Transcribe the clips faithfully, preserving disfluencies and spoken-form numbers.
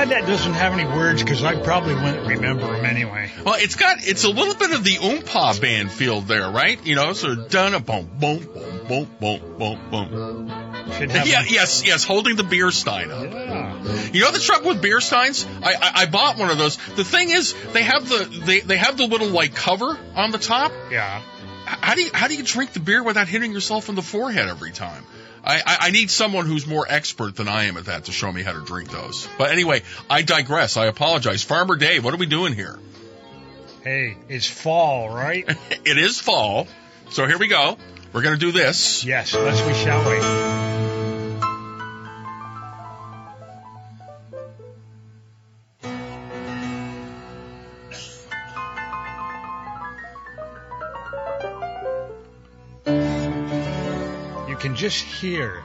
That doesn't have any words because I probably wouldn't remember them anyway. Well, it's got it's a little bit of the Oompa Band feel there, right? You know, so done a boom, boom, boom, boom, boom, boom, boom. Yeah, yes, yes, holding the beer stein up. Yeah. You know the trouble with beer steins? I, I I bought one of those. The thing is, they have the they, they have the little like cover on the top. Yeah. How do you how do you drink the beer without hitting yourself in the forehead every time? I, I need someone who's more expert than I am at that to show me how to drink those. But anyway, I digress. I apologize. Farmer Dave, what are we doing here? Hey, it's fall, right? It is fall. So here we go. We're going to do this. Yes, let's we shall we. Can just hear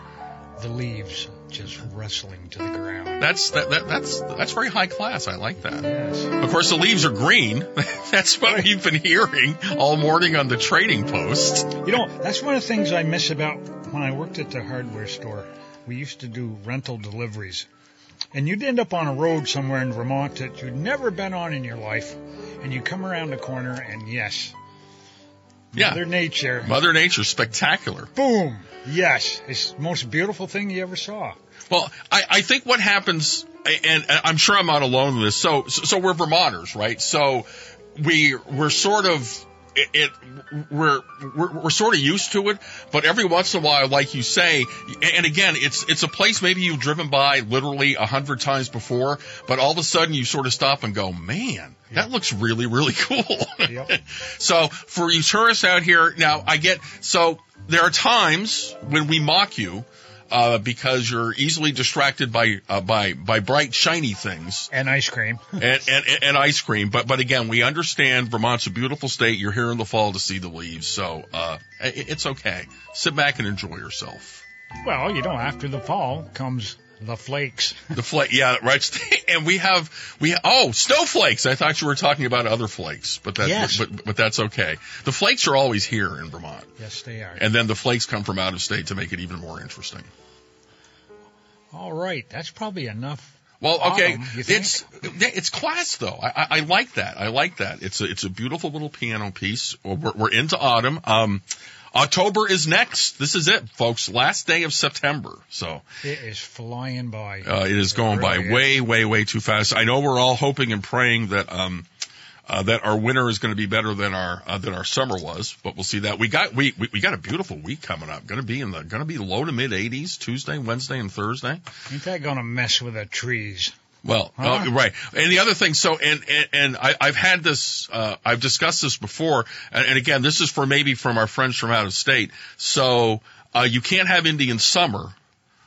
the leaves just rustling to the ground. That's that, that that's that's very high class. I like that. Yes. Of course, the leaves are green. That's what we've been hearing all morning on the trading post. You know, that's one of the things I miss about when I worked at the hardware store. We used to do rental deliveries. And you'd end up on a road somewhere in Vermont that you'd never been on in your life. And you come around the corner and yes... Yeah. Mother Nature. Mother Nature, spectacular. Boom. Yes. It's the most beautiful thing you ever saw. Well, I, I think what happens, and I'm sure I'm not alone in this, so so we're Vermonters, right? So we, we're sort of... It, it we're, we're we're sort of used to it, but every once in a while, like you say, and again, it's it's a place maybe you've driven by literally a hundred times before, but all of a sudden you sort of stop and go, man, yeah. That looks really really cool. Yep. So for you tourists out here, now I get so there are times when we mock you. Uh, because you're easily distracted by uh, by by bright shiny things and ice cream and, and and ice cream. But but again, we understand Vermont's a beautiful state. You're here in the fall to see the leaves, so uh, it, it's okay. Sit back and enjoy yourself. Well, you know, after the fall comes the flakes. The flake, yeah, right. And we have we have, oh snowflakes. I thought you were talking about other flakes, but that's yes. but, but, but that's okay. The flakes are always here in Vermont. Yes, they are. And then the flakes come from out of state to make it even more interesting. All right, that's probably enough. Well, okay, autumn, it's it's class though. I, I, I like that. I like that. It's a, it's a beautiful little piano piece. We're, we're into autumn. Um, October is next. This is it, folks. Last day of September. So it is flying by. Uh, it is going it really by way, is. way, way too fast. I know we're all hoping and praying that um uh, that our winter is going to be better than our uh, than our summer was, but we'll see that. We got we we, we got a beautiful week coming up. Going to be in the going to be low to mid eighties Tuesday, Wednesday, and Thursday. Ain't that going to mess with the trees? Well, huh? uh, right. And the other thing, so and and, and I, I've had this, uh, I've discussed this before, and, and again, this is for maybe from our friends from out of state. So uh, you can't have Indian summer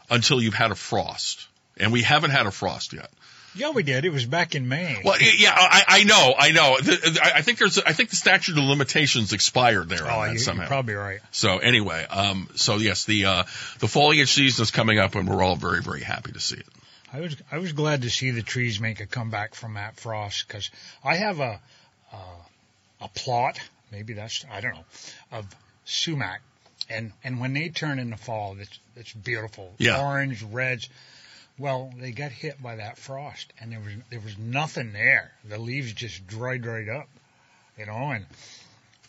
until you've had a frost, and we haven't had a frost yet. Yeah, we did. It was back in May. Well, yeah, I, I know, I know. The, the, I think there's, I think the statute of limitations expired there. Oh, on that you, somehow. You're probably right. So anyway, um, so yes, the uh, the foliage season is coming up, and we're all very, very happy to see it. I was, I was glad to see the trees make a comeback from that frost because I have a, uh, a plot. Maybe that's, I don't know, of sumac, and and when they turn in the fall, it's it's beautiful. Yeah. Orange, reds. Well, they got hit by that frost, and there was there was nothing there. The leaves just dried right up, you know. And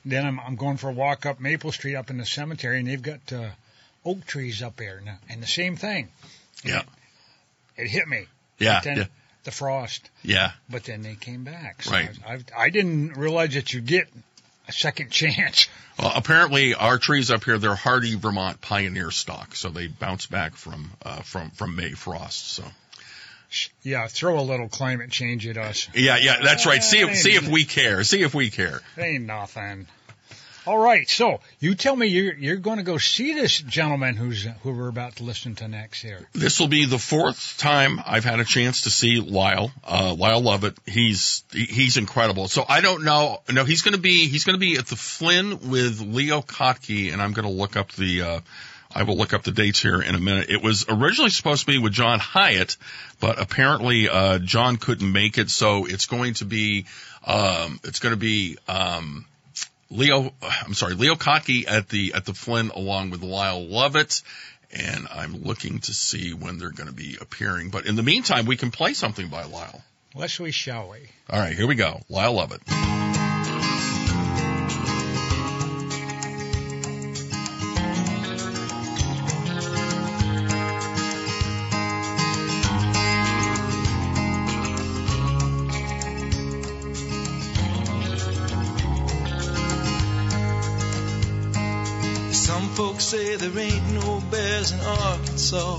then I'm I'm going for a walk up Maple Street up in the cemetery, and they've got uh, oak trees up there now, and the same thing. Yeah. It, it hit me. Yeah. But then yeah. The frost. Yeah. But then they came back. So right. I, was, I I didn't realize that you get a second chance. Well, apparently our trees up here, they're hardy Vermont pioneer stock, so they bounce back from uh, from from May frost. So, yeah, throw a little climate change at us. Yeah, yeah, that's right. See if see if we care. See if we care. It ain't nothing. All right, so you tell me you're, you're going to go see this gentleman who's who we're about to listen to next here. This will be the fourth time I've had a chance to see Lyle. Uh, Lyle Lovett. He's he's incredible. So I don't know. No, he's going to be he's going to be at the Flynn with Leo Kottke, and I'm going to look up the. Uh, I will look up the dates here in a minute. It was originally supposed to be with John Hyatt, but apparently uh, John couldn't make it, so it's going to be um, it's going to be. Um, Leo, I'm sorry, Leo Kottke at the, at the Flynn along with Lyle Lovett. And I'm looking to see when they're going to be appearing. But in the meantime, we can play something by Lyle. Let's we, shall we? All right, here we go. Lyle Lovett. Say there ain't no bears in Arkansas.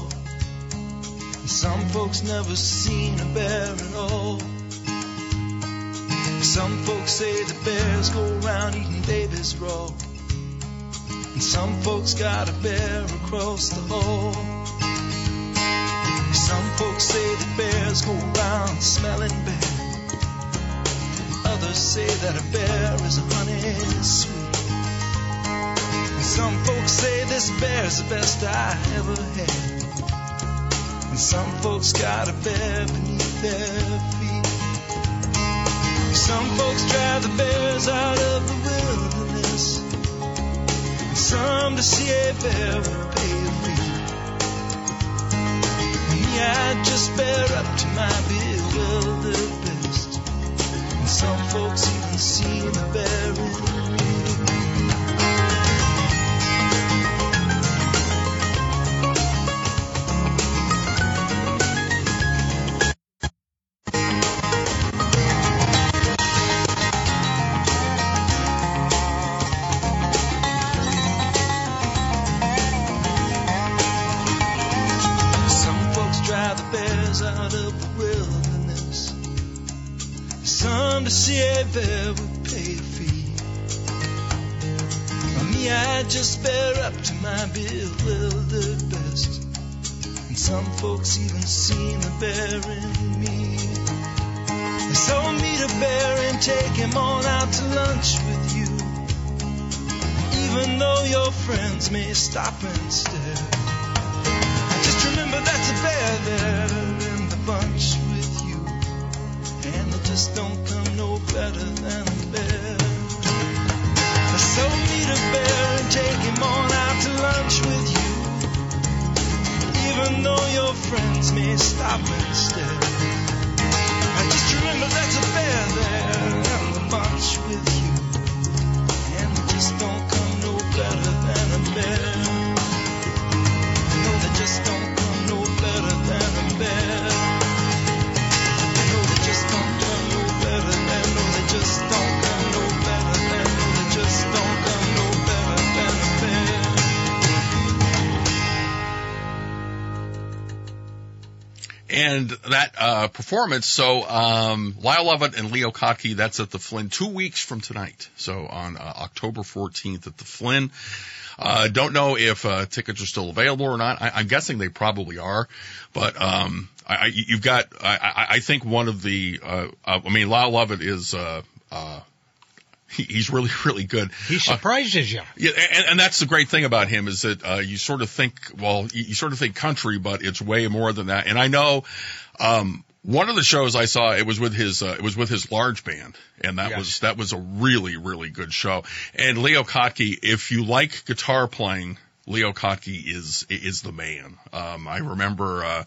Some folks never seen a bear at all. Some folks say the bears go around eating babies raw. And some folks got a bear across the hall. Some folks say the bears go around smelling bear. Others say that a bear is honey sweet. Some folks say this bear's the best I ever had. And some folks got a bear beneath their feet. Some folks drive the bears out of the wilderness. And some to see a bear would pay a fee. Me, I just bear up to my bewildered best. And some folks even seen a bear in me. Bear would pay a fee. For me, I just bear up to my bewildered best. And some folks even seen the bear in me. And so meet a bear and take him on out to lunch with you. Even though your friends may stop and stare, just remember that's a bear there in the bunch with you. And they just don't come better than a bear. So meet a bear and take him on out to lunch with you. Even though your friends may stop and stare, just remember that's a bear there in the bunch with you. And they just don't come no better than a bear. No, they just don't come no better than a bear. No, they just don't come no better than a bear. Just don't come no better than they just don't come no better than a bear. And that uh, performance, so um, Lyle Lovett and Leo Kottke, that's at the Flynn two weeks from tonight. So on uh, October fourteenth at the Flynn. Uh, don't know if uh, tickets are still available or not. I, I'm guessing they probably are, but. Um, I, you've got, I, I think one of the, uh, I mean, Lyle Lovett is, uh, uh, he, he's really, really good. He surprises uh, you. Yeah, and, and that's the great thing about him is that, uh, you sort of think, well, you, you sort of think country, but it's way more than that. And I know, um, one of the shows I saw, it was with his, uh, it was with his large band, and that yes. was, that was a really, really good show. And Leo Kottke, if you like guitar playing, Leo Kottke is, is the man. Um, I remember, uh,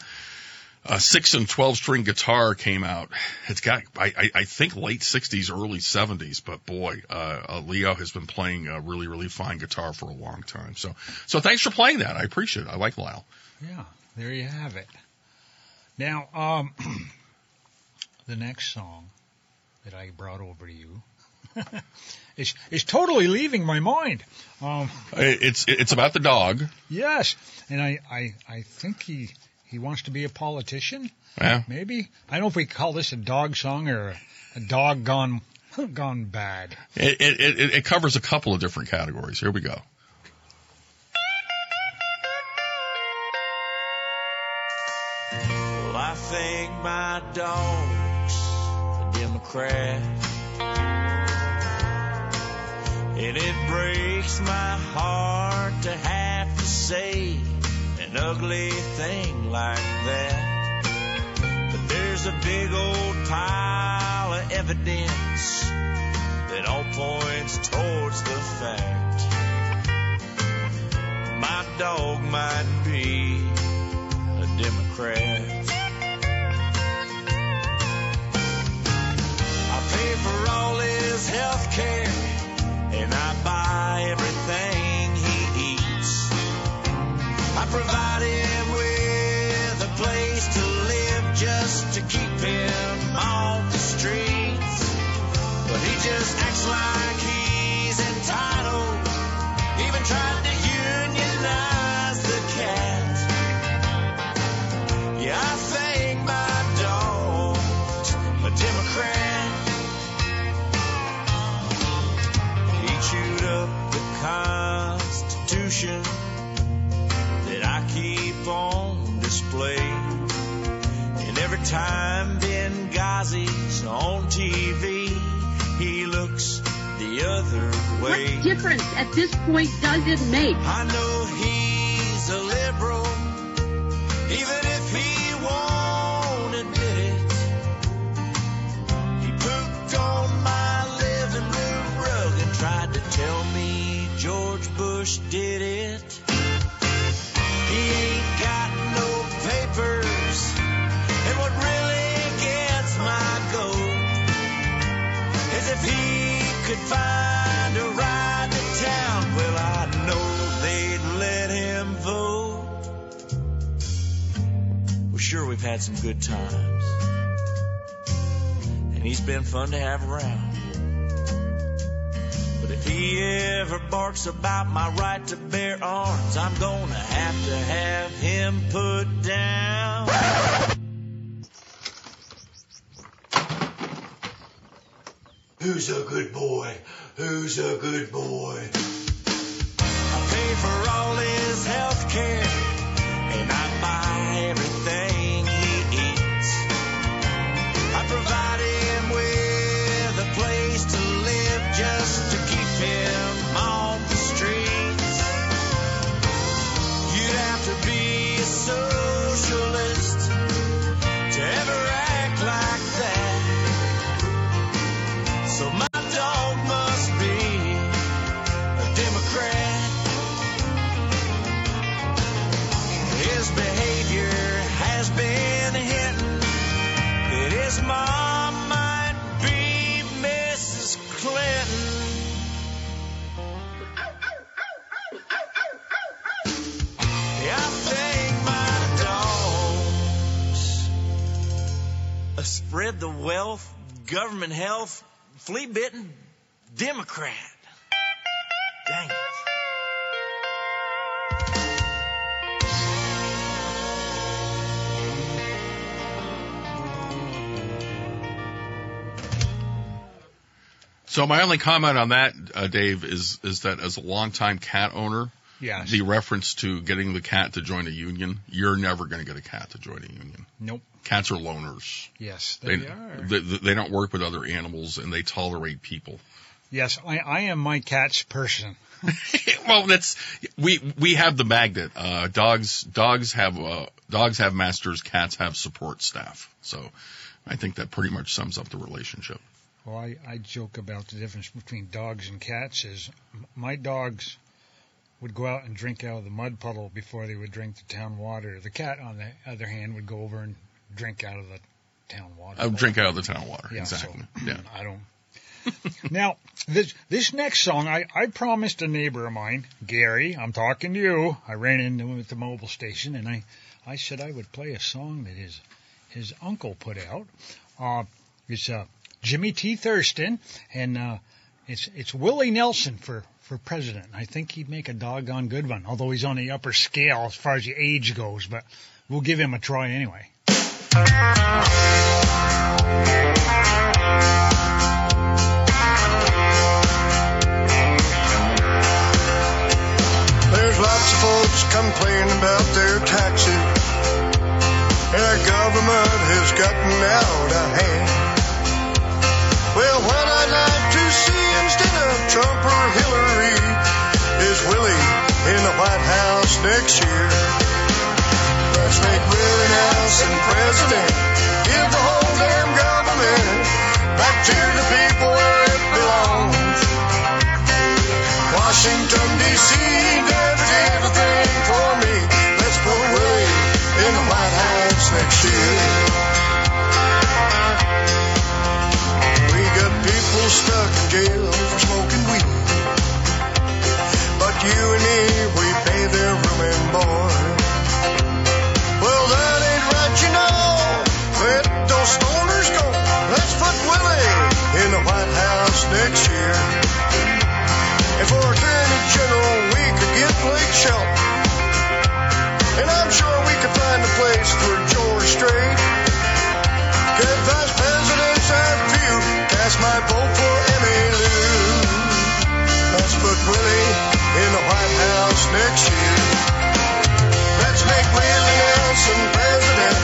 A uh, six and twelve string guitar came out. It's got, I, I think, late sixties, early seventies. But boy, uh, uh, Leo has been playing a really, really fine guitar for a long time. So, so thanks for playing that. I appreciate it. I like Lyle. Yeah, there you have it. Now, um, the next song that I brought over to you. It's it's totally leaving my mind. Um, it's it's about the dog. Yes, and I I, I think he. He wants to be a politician, yeah. Maybe. I don't know if we call this a dog song or a, a doggone gone bad. It, it, it, it covers a couple of different categories. Here we go. Well, I think my dog's a Democrat. And it breaks my heart to have to say an ugly thing like that. But there's a big old pile of evidence that all points towards the fact my dog might be a Democrat. I pay for all his health care. And I buy everything he eats. I provide him with a place to live just to keep him off the streets. But he just acts like he's entitled. Even tried to unionize the cat. Yeah, I think my dog's a Democrat. Shoot up the Constitution that I keep on display. And every time Benghazi's on T V, he looks the other way. What difference at this point does it make? I know he's a liberal, even if he won't admit it. He pooped on my tried to tell me George Bush did it. He ain't got no papers, and what really gets my goat is if he could find a ride to town. Well, I know they'd let him vote. Well, sure, we've had some good times, and he's been fun to have around. If he ever barks about my right to bear arms, I'm gonna have to have him put down. Who's a good boy? Who's a good boy? I pay for all his health care, and I buy everything he eats. I provide him with a place to live just to keep him on the streets. You'd have to be a socialist to ever act like that. So my dog must be a Democrat. His behavior has been hinting that his mom might be Missus Clinton. Spread the wealth, government health, flea-bitten Democrat. Dang it. So my only comment on that, uh, Dave, is is that as a longtime cat owner, yes, the reference to getting the cat to join a union, you're never going to get a cat to join a union. Nope. Cats are loners. Yes, they, they are. They, they don't work with other animals, and they tolerate people. Yes, I, I am my cat's person. Well, that's we we have the magnet. Uh, dogs dogs have uh, dogs have masters. Cats have support staff. So, I think that pretty much sums up the relationship. Well, I, I joke about the difference between dogs and cats is my dogs would go out and drink out of the mud puddle before they would drink the town water. The cat, on the other hand, would go over and drink out of the town water. I would drink out of the town water, yeah, exactly. So, yeah, I don't. Now, this this next song, I, I promised a neighbor of mine, Gary, I'm talking to you. I ran into him at the mobile station, and I, I said I would play a song that his his uncle put out. Uh, it's uh, Jimmy T. Thurston, and uh, it's it's Willie Nelson for. for president. I think he'd make a doggone good one, although he's on the upper scale as far as the age goes, but we'll give him a try anyway. out their taxes. Our government has gotten out of hand. Well, what I'd like to see instead of Trump or Hillary is Willie in the White House next year. Let's make Willie Nelson president. Give the whole damn government back to the people where it belongs. Washington, D C does everything for me. Let's put Willie in the White House next year. We got people stuck in jail for smoking weed. But you and me, we pay their room and board. Well, that ain't right, you know. Let those stoners go. Let's put Willie in the White House next year. And for Attorney General, we could get Blake Shelton. And I'm sure we could find a place for George Strait. Good vice presidents have few. Cast my vote for Emmylou. Let's put Willie in the White House next year. Let's make Willie Nelson president.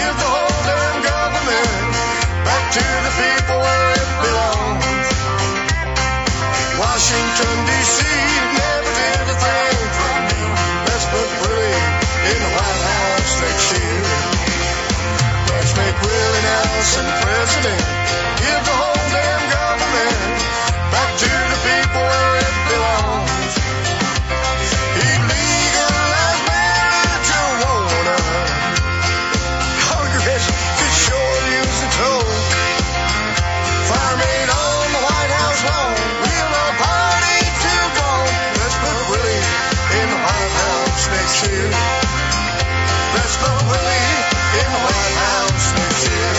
Give the whole damn government back to the people where it belongs. Washington, D C never did a thing for me. Let's put Willie in the White House next year. Let's make Willie Nelson president. Give the whole damn government back to the people where it belongs. He legalized marijuana. Congress could sure use a toll. Fire made on the White House lawn. We'll have a party till dawn. Let's put Willie in the White House next year. Let's put Willie in the White House next year.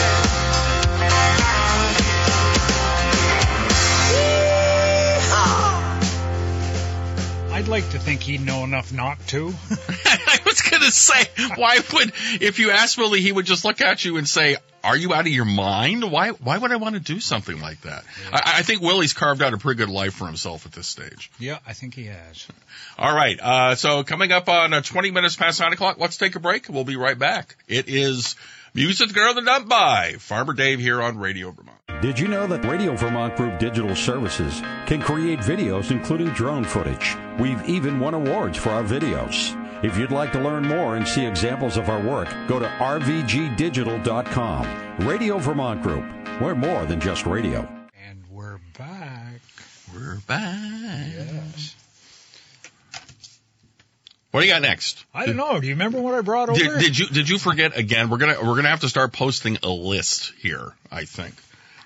I'd like to think he'd know enough not to. I was going to say, why would, if you asked Willie, he would just look at you and say, are you out of your mind? Why Why would I want to do something like that? Yeah. I, I think Willie's carved out a pretty good life for himself at this stage. Yeah, I think he has. All right. Uh, so coming up on uh, twenty minutes past nine o'clock, let's take a break. We'll be right back. It is Music to Go to the Dump By. Farmer Dave here on Radio Vermont. Did you know that Radio Vermont Group Digital Services can create videos including drone footage? We've even won awards for our videos. If you'd like to learn more and see examples of our work, go to r v g digital dot com. Radio Vermont Group. We're more than just radio. And we're back. We're back. Yes. What do you got next? I don't know. Do you remember what I brought over? Did, did you Did you forget again? We're gonna We're gonna have to start posting a list here, I think.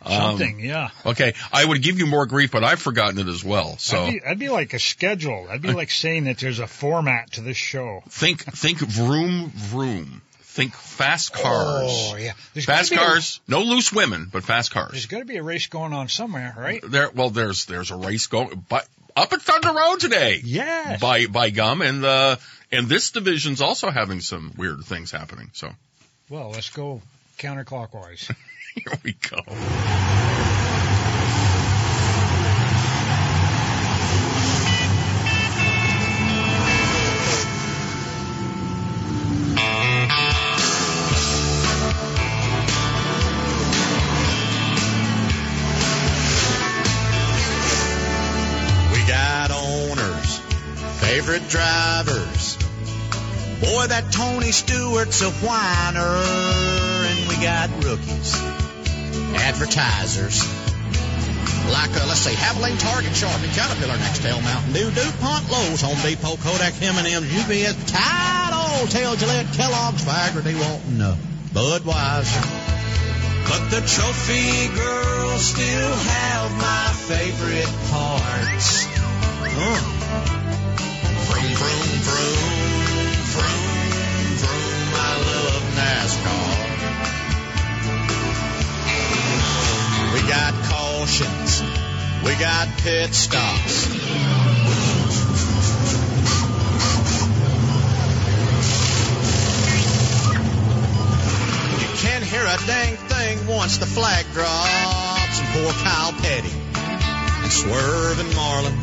Something, um, yeah. Okay, I would give you more grief, but I've forgotten it as well. So I'd be, I'd be like a schedule. I'd be like saying that there's a format to this show. Think, think, vroom, vroom. Think fast cars. Oh yeah, there's fast cars. A, no loose women, but fast cars. There's got to be a race going on somewhere, right? There. Well, there's there's a race going, but up at Thunder Road today. Yes. By by gum, and the and this division's also having some weird things happening. So. Well, let's go counterclockwise. Here we go. We got owners, favorite drivers. Boy, that Tony Stewart's a whiner. And we got rookies, advertisers, like, uh, let's say, Havoline, Target, Sharpie, Caterpillar, Nextel, Mountain Dew, DuPont, Lowe's, Home Depot, Kodak, M and M's, U B S, Tide, All Tail, Gillette, Kellogg's, Viagra, they won't know, Budweiser. But the trophy girls still have my favorite parts. Vroom, vroom, vroom, vroom, vroom, vroom, I love NASCAR. We got cautions. We got pit stops. You can't hear a dang thing once the flag drops. And poor Kyle Petty and Swerve and Marlon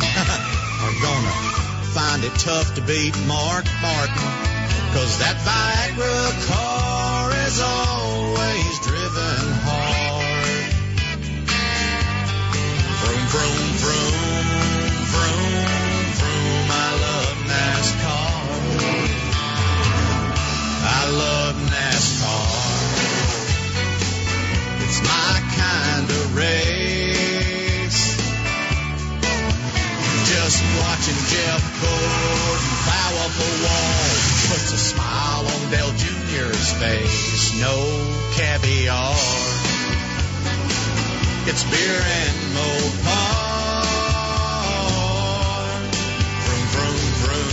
are gonna find it tough to beat Mark Martin 'cause that Viagra car is always driven hard. Vroom, vroom, vroom, vroom, vroom, I love NASCAR. I love NASCAR. It's my kind of race. Just watching Jeff Gordon plow up a wall puts a smile on Dale Junior's face. No caviar. It's beer and Mopar. Vroom, vroom, vroom,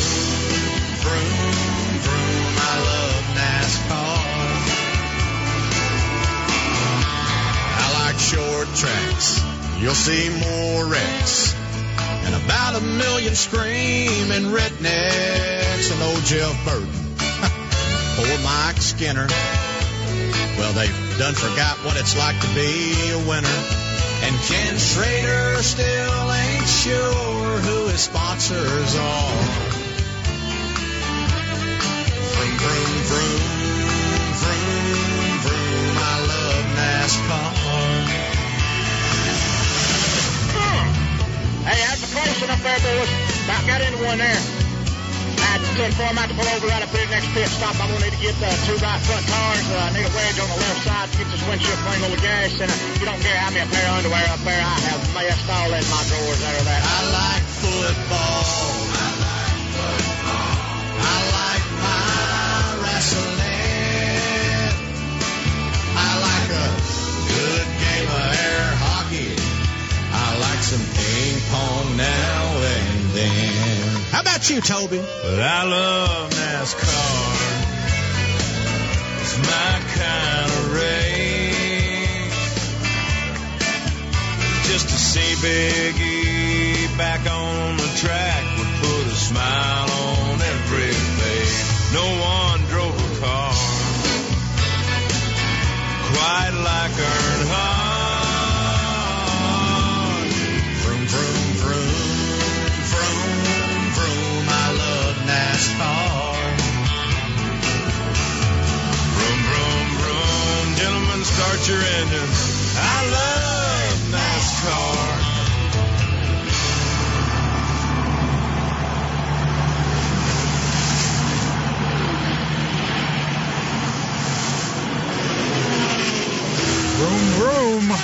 vroom, vroom. I love NASCAR. I like short tracks. You'll see more wrecks. And about a million screaming rednecks and old Jeff Burton. Poor Mike Skinner. Well, they've done forgot what it's like to be a winner. And Ken Schrader still ain't sure who his sponsors are. Vroom, vroom, vroom, vroom, vroom. I love NASCAR. Hey, that's a close one up there, boys. About got into one there. I just look for him out to pull over right up here next pit stop. I'm going to need to get the two right front tires. Uh, I need a wedge on the left side to get this windshield clean with the gas. And uh, you don't care how many pair of underwear up there. I have messed all in my drawers out of that. I like football. I like football. I like my wrestling. I like a good game of air hockey. I like some ping pong now and then. How about you, Toby? But I love NASCAR. It's my kind of race. Just to see Big E back on the track would put a smile on every face. No one drove a car quite like Earnhardt. NASCAR. Vroom, vroom, vroom. Gentlemen, start your engine. I love NASCAR. Vroom, vroom.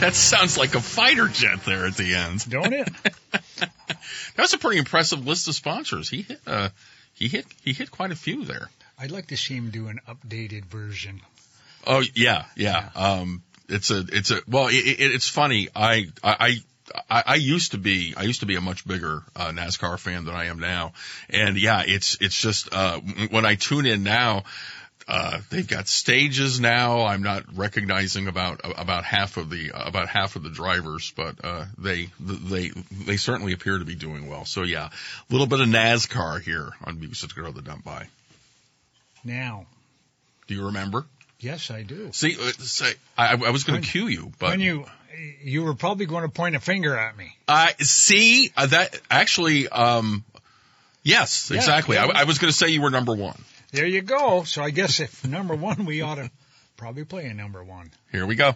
That sounds like a fighter jet there at the end. Don't it? That's a pretty impressive list of sponsors. He hit, uh, he hit, he hit quite a few there. I'd like to see him do an updated version. Oh yeah, yeah. yeah. Um, it's a, it's a. Well, it, it, it's funny. I, I, I, I used to be, I used to be a much bigger uh, NASCAR fan than I am now. And yeah, it's, it's just uh, when I tune in now. Uh, they've got stages now. I'm not recognizing about, about half of the, about half of the drivers, but, uh, they, they, they certainly appear to be doing well. So yeah, a little bit of NASCAR here on Music to Go to the Dump By. Now. Do you remember? Yes, I do. See, say, I, I was going to cue you, but. When you, you were probably going to point a finger at me. Uh, see, uh, that actually, um, yes, yeah, exactly. Yeah. I, I was going to say you were number one. There you go. So I guess if number one, we ought to probably play a number one. Here we go.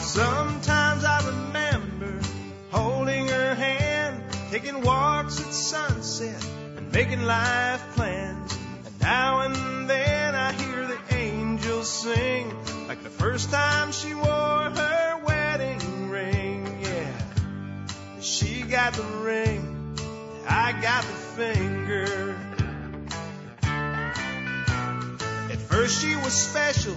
Sometimes I remember holding her hand, taking walks at sunset and making life plans. And now and then I hear the angels sing, like the first time she wore her wedding ring, yeah. She got the ring, I got the finger. At first she was special,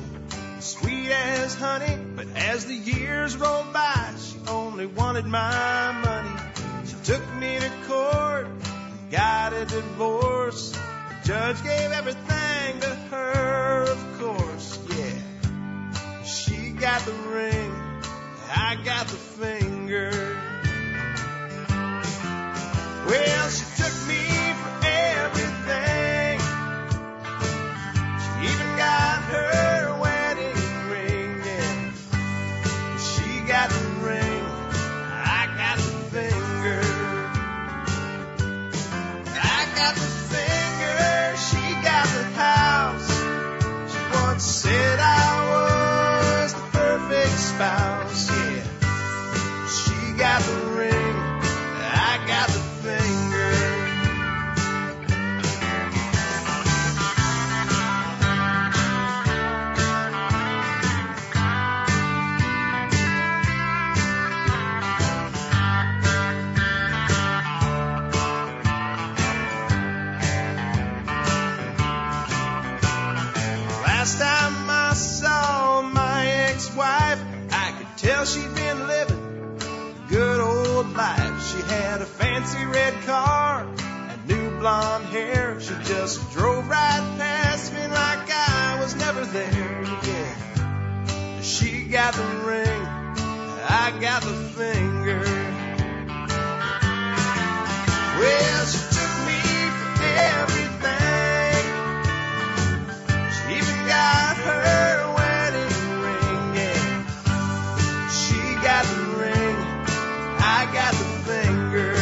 sweet as honey, but as the years rolled by, she only wanted my money. She took me to court, got a divorce. The judge gave everything to her, of course, yeah. She got the ring, I got the finger. Well, she took me for everything. She even got her wedding ring, yeah. got the finger, she got the house. She once said I was the perfect spouse, yeah. She got the ring, I got the finger. Last time I saw my ex-wife, I could tell she'd been living a good old life. She had a fancy red car and new blonde hair. She just drove right past me like I was never there, yeah. She got the ring, I got the finger. Well, she took me for everything. Got her wedding ring, yeah. She got the ring, I got the finger.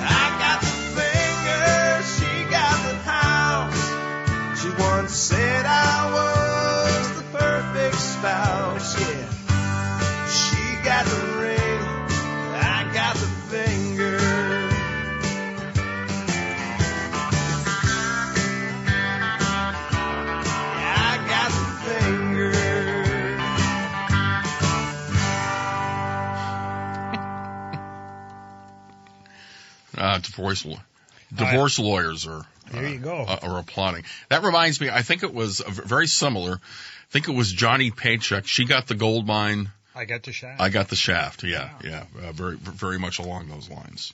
I got the finger, she got the house. She once said I was the perfect spouse, yeah. She got the ring, I got the finger. Uh, divorce divorce right. lawyers are there. You uh, go. Uh, are applauding. That reminds me. I think it was a very similar. I think it was Johnny Paycheck. She got the gold mine. I got the shaft. I got the shaft. Yeah, yeah. yeah. Uh, very, very much along those lines.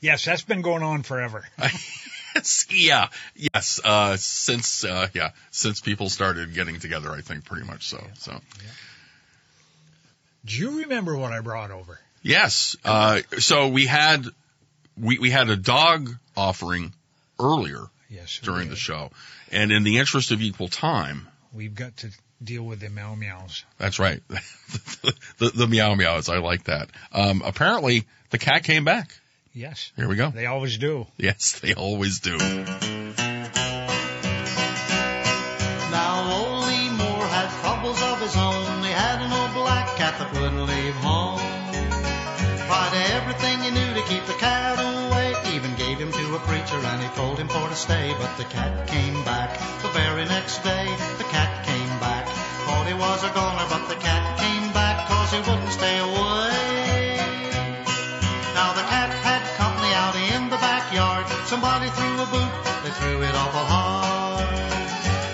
Yes, that's been going on forever. yeah. Yes. Uh, since uh, yeah, since people started getting together, I think pretty much so. Yeah. So. Yeah. Do you remember what I brought over? Yes. Uh, so we had we, we had a dog offering earlier yes, during did. the show. And in the interest of equal time. We've got to deal with the meow meows. That's right. the, the, the meow meows. I like that. Um, apparently, the cat came back. Yes. Here we go. They always do. Yes, they always do. Now, only Moore had troubles of his own. He had an old black cat that wouldn't leave home. Tried everything he knew to keep the cat away. Even gave him to a preacher and he told him for to stay. But the cat came back the very next day. The cat came back. Thought he was a goner, but the cat came back, 'cause he wouldn't stay away. Now the cat had company out in the backyard. Somebody threw a boot, they threw it awful hard.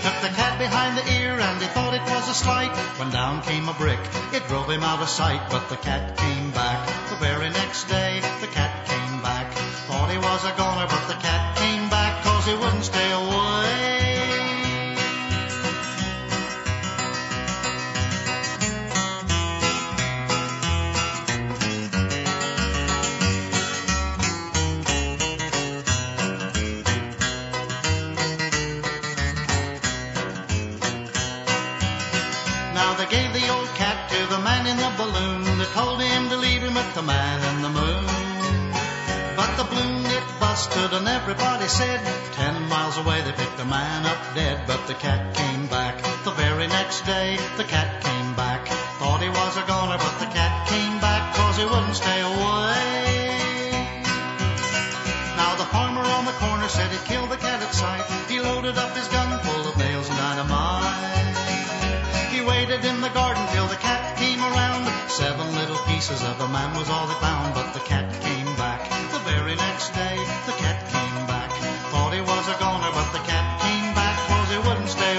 Took the cat behind the ear and he thought it was a slight. When down came a brick, it drove him out of sight. But the cat came back. The very next day, the cat came back. Thought he was a goner, but the cat came back, 'cause he wouldn't stay away. Now they gave the old cat to the man in the balloon. They told him to leave him with the man in the moon. But the balloon, it busted and everybody said, ten miles away they picked the man up dead. But the cat came back the very next day. The cat came back. Thought he was a goner, but the cat came back, 'cause he wouldn't stay away. Now the farmer on the corner said he'd kill the cat at sight. He loaded up his gun full of nails and dynamite. He waited in the garden till the cat came around. Seven little pieces of the man was all they found. But the cat came back the very next day. The cat came back. Thought he was a goner, but the cat came back, 'cause he wouldn't stay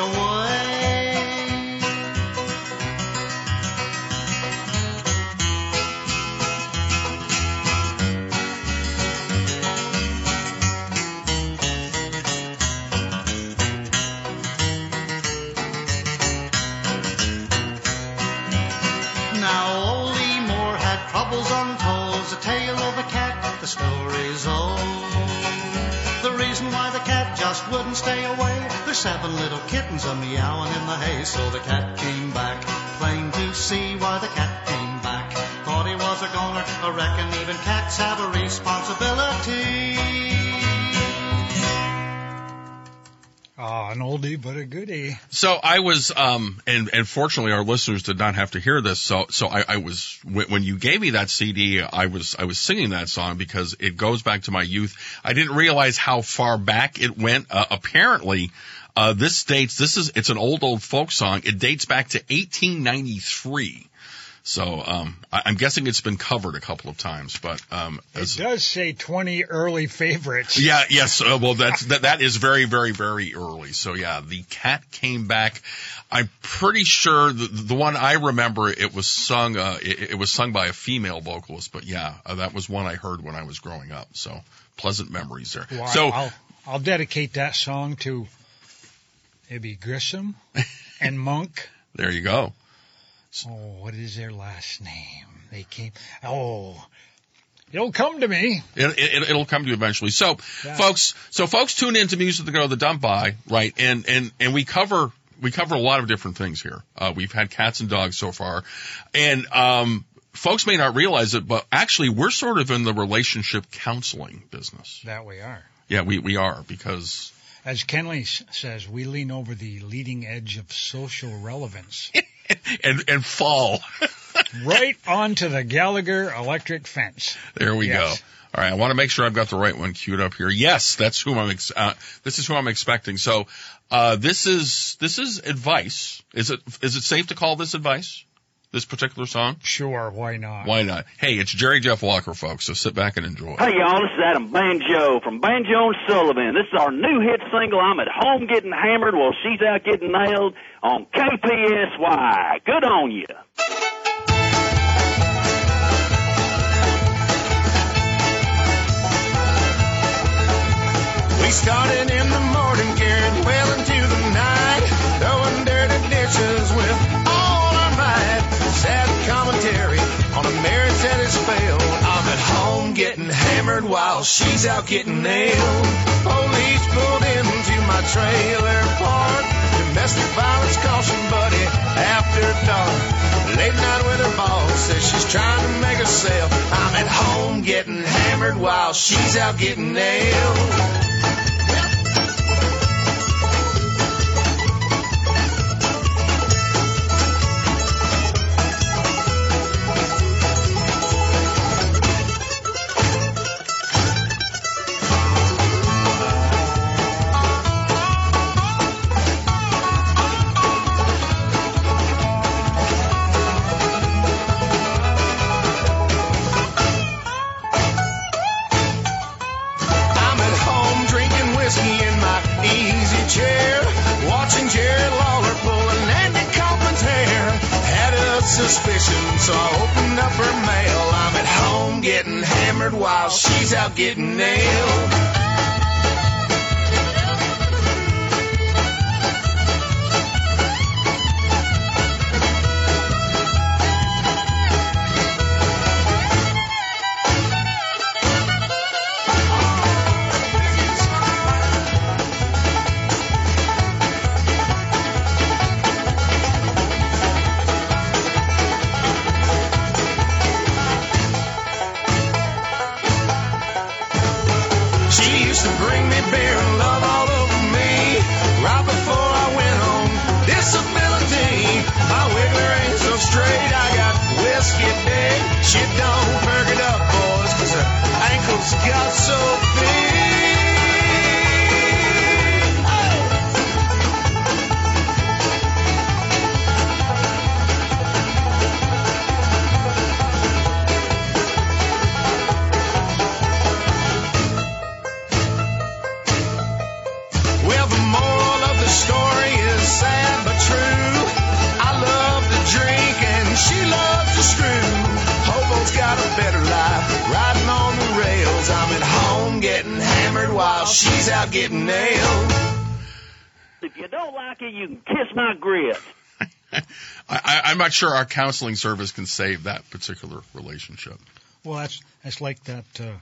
wouldn't stay away. There's seven little kittens a meowing in the hay. So the cat came back, plain to see why the cat came back. Thought he was laws are gonna, I reckon even cats have a responsibility. Ah, oh, an oldie but a goodie. So I was, um, and, and fortunately our listeners did not have to hear this. So, so I, I was, when you gave me that C D, I was, I was singing that song because it goes back to my youth. I didn't realize how far back it went. Uh, apparently, uh, this dates, this is, it's an old, old folk song. It dates back to eighteen ninety-three. So, um, I, I'm guessing it's been covered a couple of times, but, um, it does say twenty early favorites. Yeah, yes. Uh, well, that's, that, that is very, very, very early. So yeah, The Cat Came Back. I'm pretty sure the, the one I remember, it was sung, uh, it, it was sung by a female vocalist, but yeah, uh, that was one I heard when I was growing up. So pleasant memories there. Wow. So I'll, I'll dedicate that song to maybe Grissom and Monk. There you go. Oh, what is their last name? They came. Oh, it'll come to me. It, it, it'll come to you eventually. So, yeah. folks, so folks, tune in to Music to Go to the Dump By, right? And and and we cover we cover a lot of different things here. Uh, we've had cats and dogs so far, and um, folks may not realize it, but actually, we're sort of in the relationship counseling business. That we are. Yeah, we we are because. As Kenley says, we lean over the leading edge of social relevance. and and fall. Right onto the Gallagher electric fence. There we yes. go. All right, I want to make sure I've got the right one queued up here. Yes, that's who I'm ex- uh, this is who I'm expecting. So, uh this is this is advice. Is it is it safe to call this advice? This particular song? Sure, why not? Why not? Hey, it's Jerry Jeff Walker, folks, so sit back and enjoy. Hey, y'all, this is Adam Banjo from Banjo and Sullivan. This is our new hit single, I'm at Home Getting Hammered While She's Out Getting Nailed, on K P S Y. Good on you. We started in the morning, carried well into the night, throwing dirty dishes with sad commentary on a marriage that has failed. I'm at home getting hammered while she's out getting nailed. Police pulled into my trailer park. Domestic violence caution buddy after dark. Late night with her boss says she's trying to make a sale. I'm at home getting hammered while she's out getting nailed. Suspicion, so I opened up her mail. I'm at home getting hammered while she's out getting nailed. Sure, our counseling service can save that particular relationship. Well, that's that's like that uh,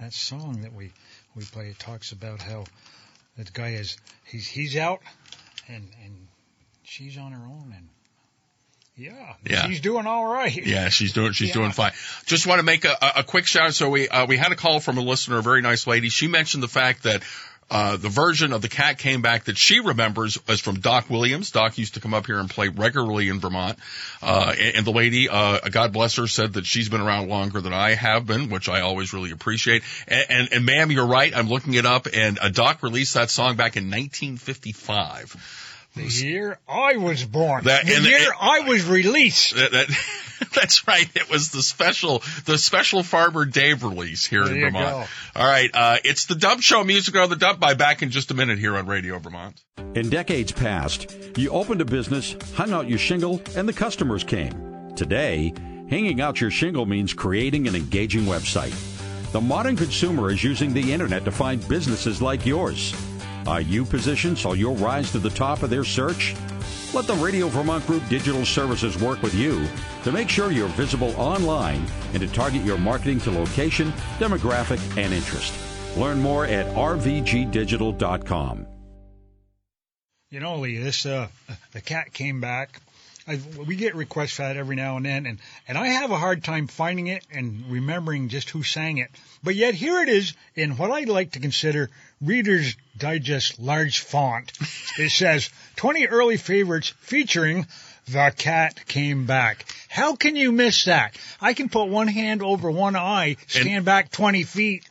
that song that we we play. It talks about how that guy is he's he's out and and she's on her own, and Yeah, yeah, she's doing all right. Yeah, she's doing she's yeah. doing fine. Just want to make a, a quick shout out. So we uh, we had a call from a listener, a very nice lady. She mentioned the fact that uh the version of The Cat Came Back that she remembers is from Doc Williams. Doc used to come up here and play regularly in Vermont. Uh and, and the lady, uh God bless her, said that she's been around longer than I have been, which I always really appreciate. And, and, and ma'am, you're right. I'm looking it up. And uh, Doc released that song back in nineteen fifty-five. The year I was born. That, the year it, I was released. That, that, that's right. It was the special, the special Farmer Dave release here there in Vermont. Go. All right. Uh, it's the Dump Show, Music to the Dump By, back in just a minute here on Radio Vermont. In decades past, you opened a business, hung out your shingle, and the customers came. Today, hanging out your shingle means creating an engaging website. The modern consumer is using the internet to find businesses like yours. Are you positioned so you'll rise to the top of their search? Let the Radio Vermont Group Digital Services work with you to make sure you're visible online and to target your marketing to location, demographic, and interest. Learn more at r v g digital dot com. You know, Lee, this uh, The Cat Came Back. I, we get requests for that every now and then, and, and I have a hard time finding it and remembering just who sang it. But yet here it is in what I like to consider Reader's Digest large font. It says, twenty early favorites featuring The Cat Came Back. How can you miss that? I can put one hand over one eye, stand and, back twenty feet.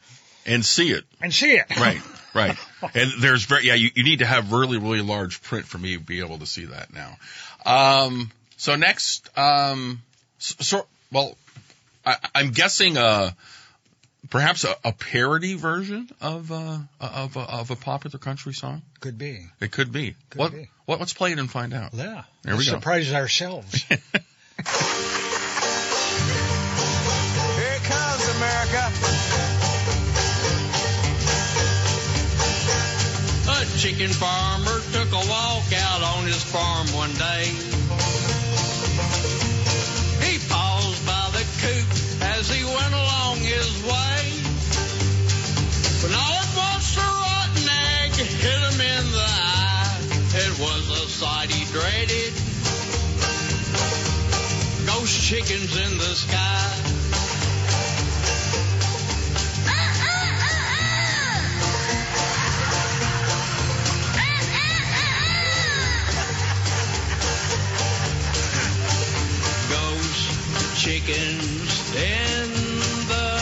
And see it. And see it. Right, right. And there's very, yeah, you, you need to have really, really large print for me to be able to see that now. Um, so next, um, so, well, I, I'm guessing, uh, perhaps a, a parody version of, uh, of, of a popular country song. Could be. It could be. Could what, be. what, let's play it and find out. Yeah. There we go. Surprise ourselves. Here it comes, America. A chicken farmer took a walk out on his farm one day. He paused by the coop as he went along his way. When all at once a rotten egg hit him in the eye. It was a sight he dreaded. Ghost chickens in the sky. Chickens in the sky.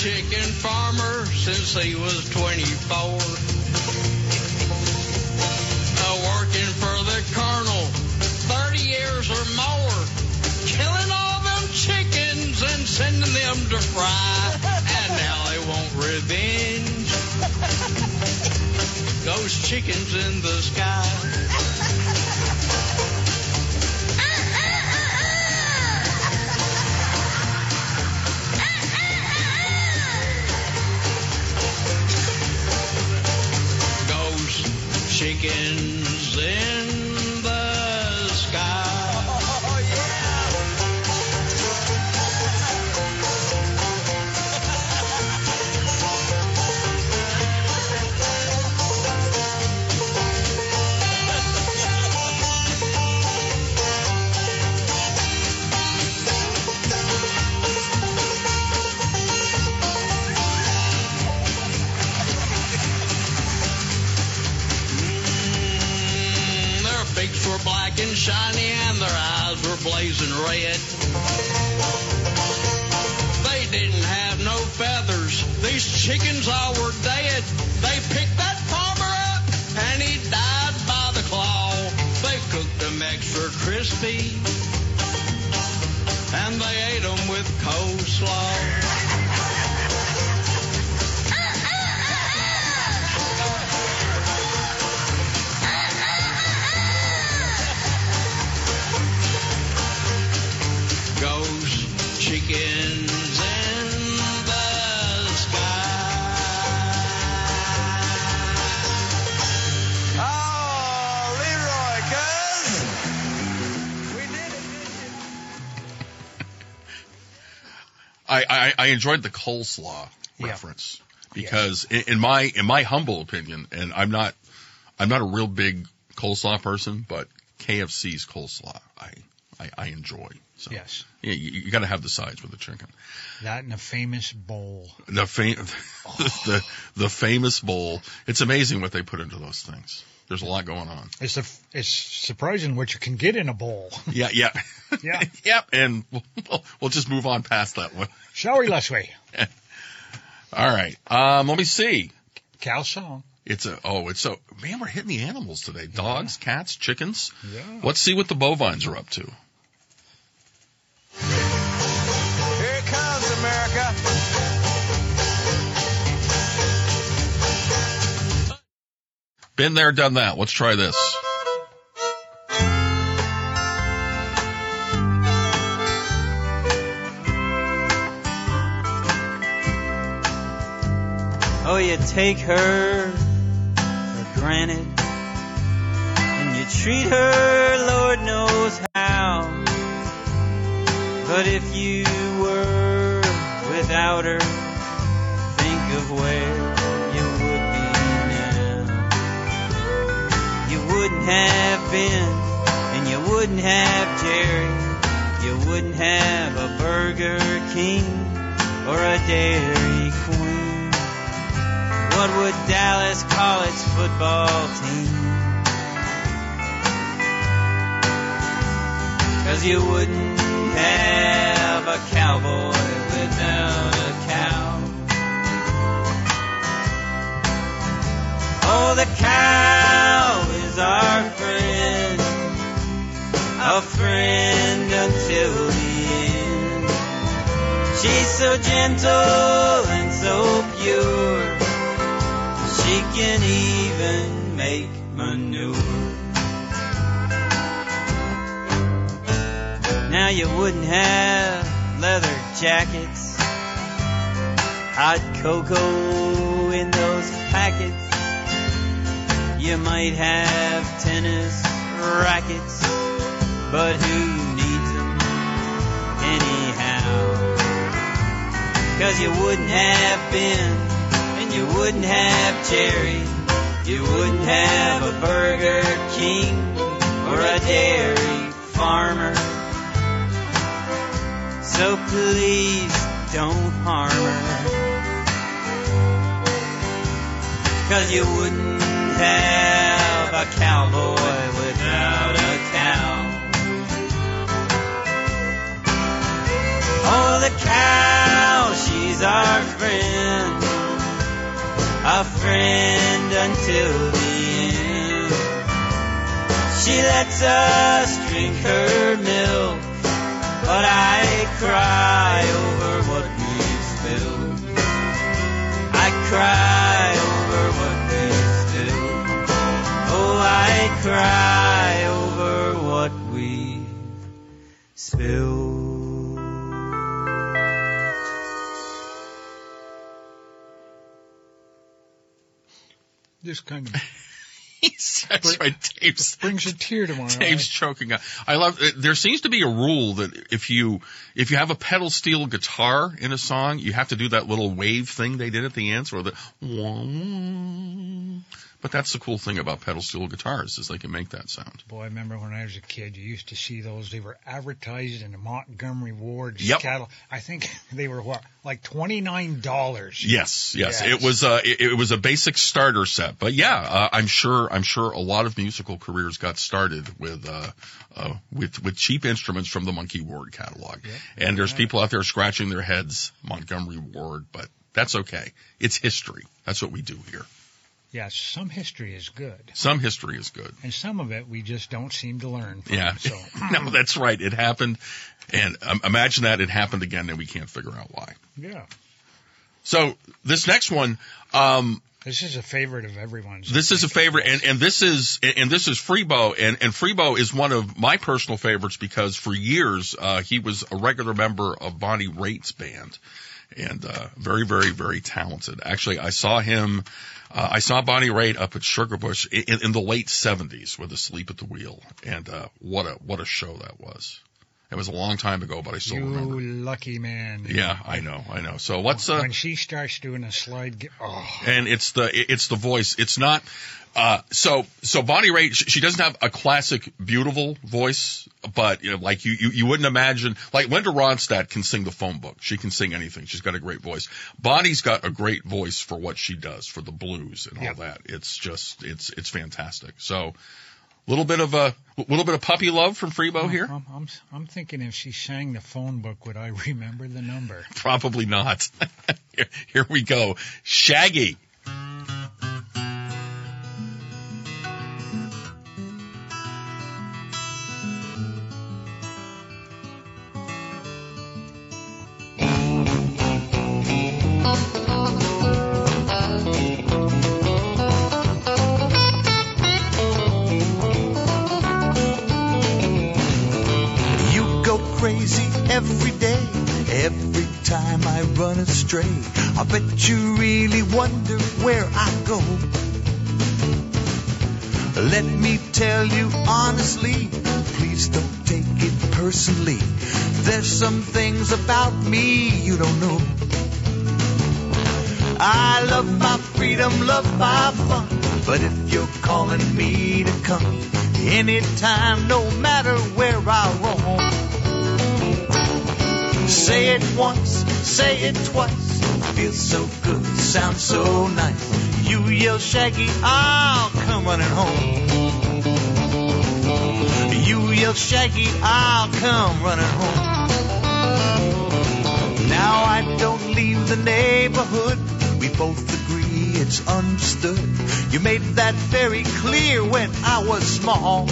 Chicken farmer since he was twenty-four. Now working for the colonel thirty years or more, killing all them chickens and sending them to fry. And now they want revenge. Those chickens in the sky. Chickens in the sky. Oh, shiny and their eyes were blazing red. They didn't have no feathers. These chickens all were dead. They picked that farmer up and he died by the claw. They cooked him extra crispy and they ate him with coleslaw. In I, I, I enjoyed the coleslaw yeah. reference because yeah. in my in my humble opinion, and I'm not I'm not a real big coleslaw person, but K F C's coleslaw I I, I enjoy. So, yes. Yeah, you, you got to have the sides with the chicken. That and the famous bowl. The fam- oh. the the famous bowl. It's amazing what they put into those things. There's a lot going on. It's a, it's surprising what you can get in a bowl. Yeah, yeah. Yeah. Yep, and we'll, we'll just move on past that one. Shall we, Leslie? All right. Um, let me see. Calzone. It's a, oh, it's a, man, we're hitting the animals today. Dogs, yeah. cats, chickens. Yeah. Let's see what the bovines are up to. Here it comes, America. Been there, done that. Let's try this. Oh, you take her for granted, and you treat her, Lord knows how. But if you were without her, think of where you would be now. You wouldn't have Ben, and you wouldn't have Jerry. You wouldn't have a Burger King or a Dairy Queen. What would Dallas College football team? 'Cause you wouldn't have a cowboy without a cow. Oh, the cow is our friend, a friend until the end. She's so gentle and so pure, she can even make manure. Now you wouldn't have leather jackets, hot cocoa in those packets. You might have tennis rackets, but who needs them anyhow? 'Cause you wouldn't have Ben, and you wouldn't have Jerry. You wouldn't have a Burger King or a Dairy Farmer. So please don't harm her, 'cause you wouldn't have a cowboy without a cow. Oh, the cow, she's our friend, a friend until the end. She lets us drink her milk, but I cry over what we've spilled. I cry over what we've spilled. Oh, I cry over what we've spilled. This kind of... That's right, Dave's, brings a tear to my eye. Dave's choking up. I love. There seems to be a rule that if you if you have a pedal steel guitar in a song, you have to do that little wave thing they did at the end, or the wah. But that's the cool thing about pedal steel guitars is they can make that sound. Boy, I remember when I was a kid, you used to see those. They were advertised in the Montgomery Ward yep. cattle. I think they were what, like twenty nine dollars. Yes, yes, yes, it was a it, it was a basic starter set. But yeah, uh, I'm sure I'm sure a lot of musical careers got started with uh, uh with with cheap instruments from the Monkey Ward catalog. Yep. And there's people out there scratching their heads, Montgomery Ward, but that's okay. It's history. That's what we do here. Yeah, some history is good. Some history is good. And some of it we just don't seem to learn from. Yeah. So. No, that's right. It happened. And um, imagine that it happened again and we can't figure out why. Yeah. So this next one. Um, this is a favorite of everyone's. This is a favorite. And, and this is and this is Freebo. And, and Freebo is one of my personal favorites because for years uh, he was a regular member of Bonnie Raitt's band. And uh, very, very, very talented. Actually, I saw him. Uh, I saw Bonnie Raitt up at Sugarbush in, in the late seventies with "Asleep at the Wheel," and uh, what a what a show that was. It was a long time ago, but I still you remember. You lucky man. Yeah, I know, I know. So what's uh, when she starts doing a slide? Oh. And it's the it's the voice. It's not. Uh, so so Bonnie Raitt, she doesn't have a classic beautiful voice, but you know, like you, you you wouldn't imagine. Like Linda Ronstadt can sing the phone book. She can sing anything. She's got a great voice. Bonnie's got a great voice for what she does, for the blues and all yep. that. It's just it's it's fantastic. So. Little bit of a little bit of puppy love from Freebo here. I'm, I'm, I'm thinking if she sang the phone book, would I remember the number? Probably not. here, here we go, Shaggy. I bet you really wonder where I go. Let me tell you honestly, please don't take it personally. There's some things about me you don't know. I love my freedom, love my fun, but if you're calling me to come anytime, no matter where I roam, say it once, say it twice, feels so good, sounds so nice. You yell Shaggy, I'll come running home. You yell Shaggy, I'll come running home. Now I don't leave the neighborhood. We both agree it's understood. You made that very clear when I was small.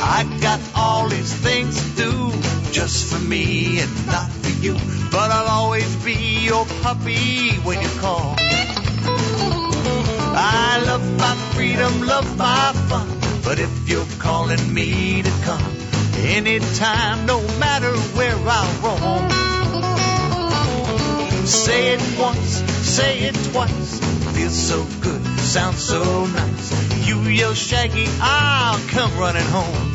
I got all these things to do, just for me and not for you, but I'll always be your puppy when you call. I love my freedom, love my fun, but if you're calling me to come anytime, no matter where I roam, say it once, say it twice, feels so good, sounds so nice. You yell Shaggy, I'll come running home.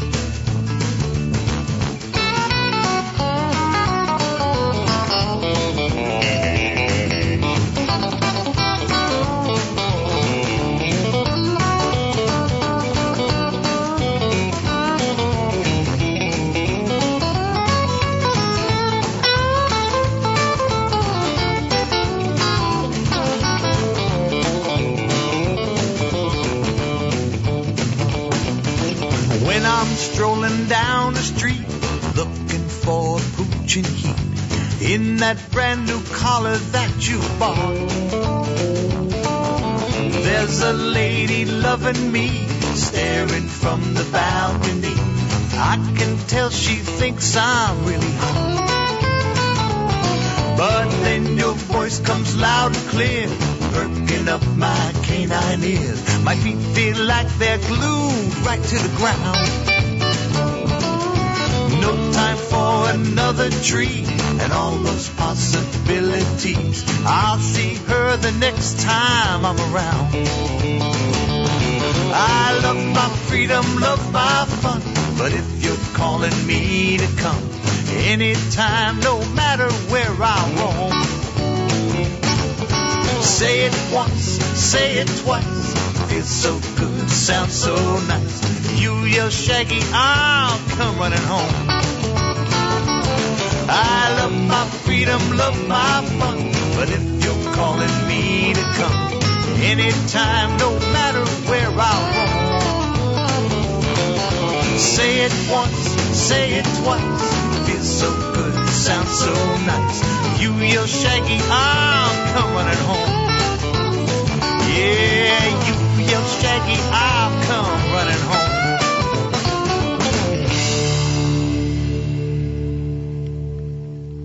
Strolling down the street, looking for pooching heat in that brand new collar that you bought. There's a lady loving me, staring from the balcony. I can tell she thinks I'm really hot. But then your voice comes loud and clear, perking up my canine ears. My feet feel like they're glued right to the ground. No time for another treat and all those possibilities. I'll see her the next time I'm around. I love my freedom, love my fun, but if you're calling me to come anytime, no matter where I roam, say it once, say it twice, feels so good, sounds so nice. You yell Shaggy, I'll come running home. I love my freedom, love my fun, but if you're calling me to come anytime, no matter where I roam, say it once, say it twice, feels so good, sounds so nice. You yell Shaggy, I'll come running home. Yeah, you yell Shaggy, I'll come running home.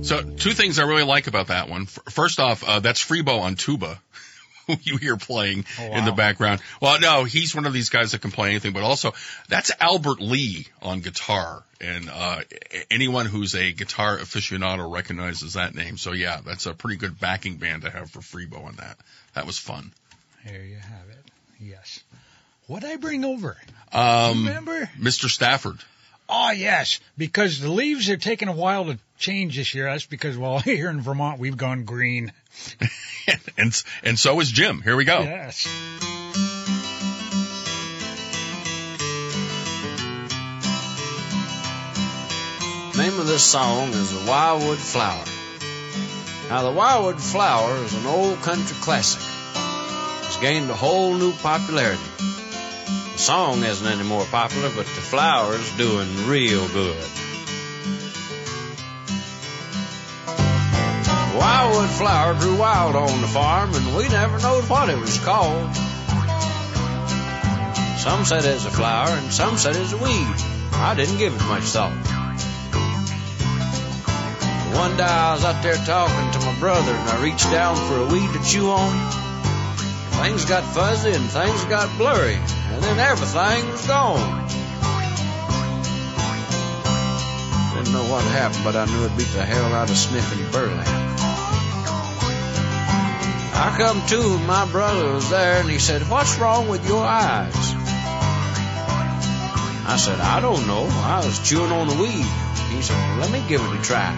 So two things I really like about that one. First off, uh, that's Freebo on tuba, who you hear playing oh, wow. in the background. Well, no, he's one of these guys that can play anything, but also that's Albert Lee on guitar. And uh anyone who's a guitar aficionado recognizes that name. So, yeah, that's a pretty good backing band to have for Freebo on that. That was fun. There you have it. Yes. What'd I bring over? Um, Remember? Mister Stafford. Oh, yes, because the leaves are taking a while to change this year. That's because, well, here in Vermont, we've gone green. and, and so is Jim. Here we go. Yes. The name of this song is The Wildwood Flower. Now, The Wildwood Flower is an old country classic. It's gained a whole new popularity. The song isn't any more popular, but the flower's doing real good. The Wildwood Flower grew wild on the farm, and we never knowed what it was called. Some said it's a flower, and some said it's a weed. I didn't give it much thought. One day I was out there talking to my brother, and I reached down for a weed to chew on. Things got fuzzy and things got blurry, and then everything was gone. Didn't know what happened, but I knew it beat the hell out of sniffing burlap. I come to, and my brother was there, and he said, "What's wrong with your eyes?" I said, "I don't know. I was chewing on the weed." He said, "Well, let me give it a try."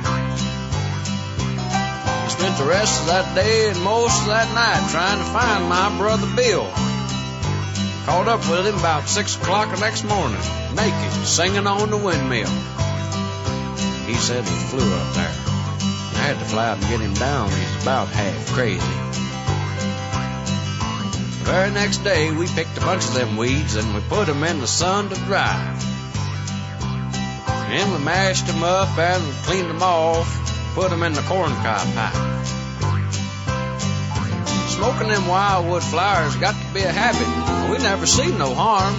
I spent the rest of that day and most of that night trying to find my brother Bill. Caught up with him about six o'clock the next morning, naked, singing on the windmill. He said he flew up there. I had to fly out and get him down. He's about half crazy. The very next day, we picked a bunch of them weeds and we put them in the sun to dry. Then we mashed them up and we cleaned them off, put them in the corn cob pipe. Smoking them wildwood flowers got to be a habit. We never seen no harm.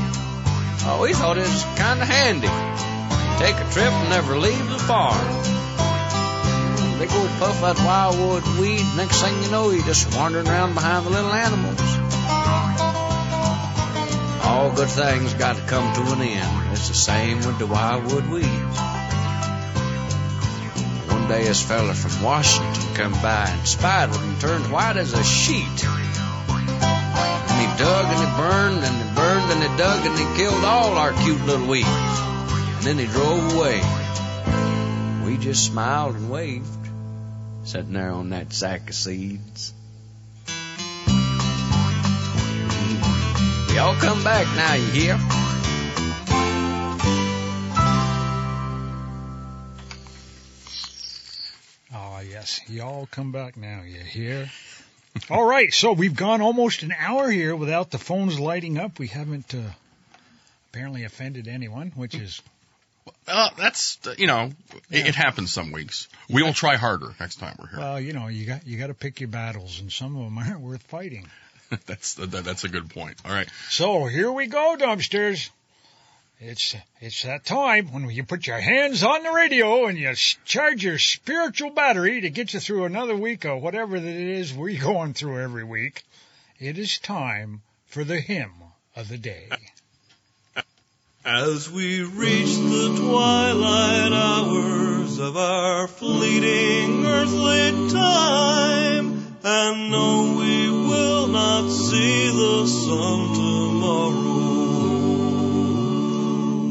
Oh, we thought it was kind of handy. Take a trip and never leave the farm. They go puff that wildwood weed, next thing you know, you're just wandering around behind the little animals. All good things got to come to an end. It's the same with the wildwood weeds. One day this fella from Washington come by and spied one and turned white as a sheet. And he dug and he burned and he burned and he dug and he killed all our cute little weeds. And then he drove away. We just smiled and waved, sitting there on that sack of seeds. Y'all come back now, you hear? Oh, yes. Y'all come back now, you hear? All right. So we've gone almost an hour here without the phones lighting up. We haven't uh, apparently offended anyone, which is... Uh, that's, you know, it, yeah. it happens some weeks. We will try harder next time we're here. Well, you know, you got you got to pick your battles, and some of them aren't worth fighting. That's that's a good point. All right. So here we go, dumpsters. It's it's that time when you put your hands on the radio and you charge your spiritual battery to get you through another week of whatever that it is we're going through every week. It is time for the hymn of the day. As we reach the twilight hours of our fleeting earthly time, and know we will not see the sun tomorrow,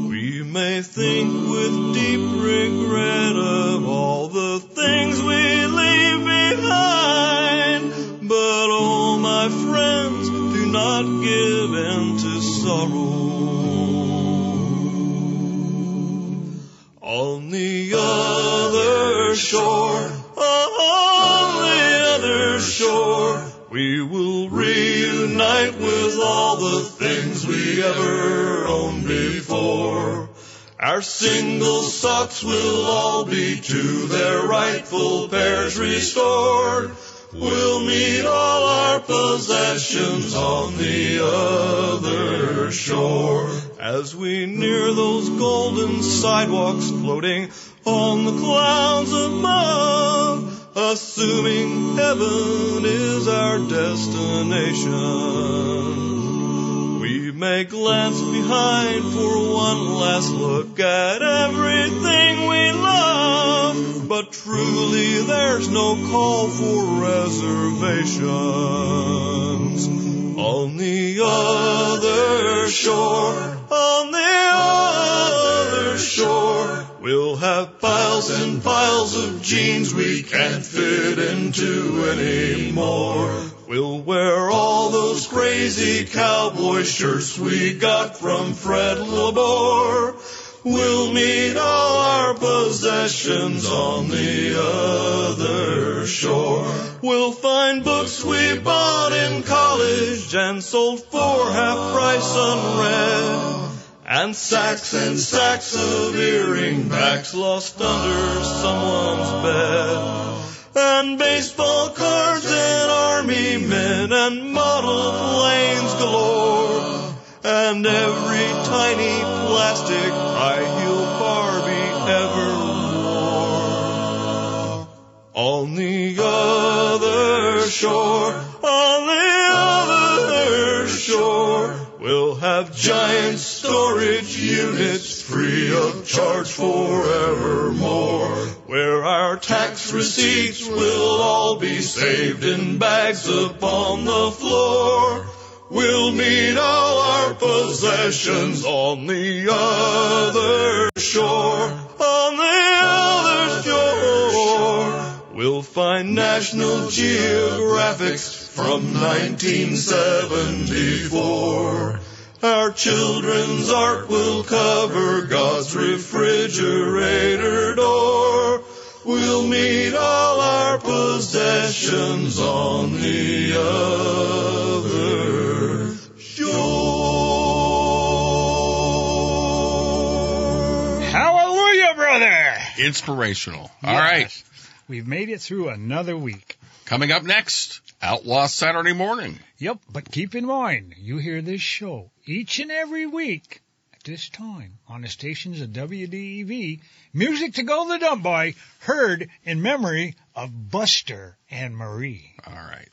we may think with deep regret of all the things we leave behind, but oh, my friends, do not give in to sorrow. On the other shore, on the other shore, we will reunite with all the things we ever owned before. Our single socks will all be to their rightful pairs restored. We'll meet all our possessions on the other shore. As we near those golden sidewalks floating on the clouds above, assuming heaven is our destination, we may glance behind for one last look at everything we love, but truly there's no call for reservations. On the other shore, on the other shore, have piles and piles of jeans we can't fit into anymore. We'll wear all those crazy cowboy shirts we got from Fred Labor. We'll meet all our possessions on the other shore. We'll find books we bought in college and sold for half price unread. And sacks and sacks of earring backs lost under someone's bed. And baseball cards and army men and model planes galore. And every tiny plastic high-heel Barbie ever wore. On the other shore, on the other shore, we'll have giant storage units free of charge forevermore, where our tax receipts will all be saved in bags upon the floor. We'll meet all our possessions on the other shore, on the other shore. We'll find National Geographics from nineteen seventy-four. Our children's art will cover God's refrigerator door. We'll meet all our possessions on the other shore. Hallelujah, brother! Inspirational. Yes. All right. We've made it through another week. Coming up next, Outlaw Saturday Morning. Yep, but keep in mind, you hear this show each and every week at this time on the stations of W D E V, Music to Go to the Dump By, heard in memory of Buster and Marie. All right.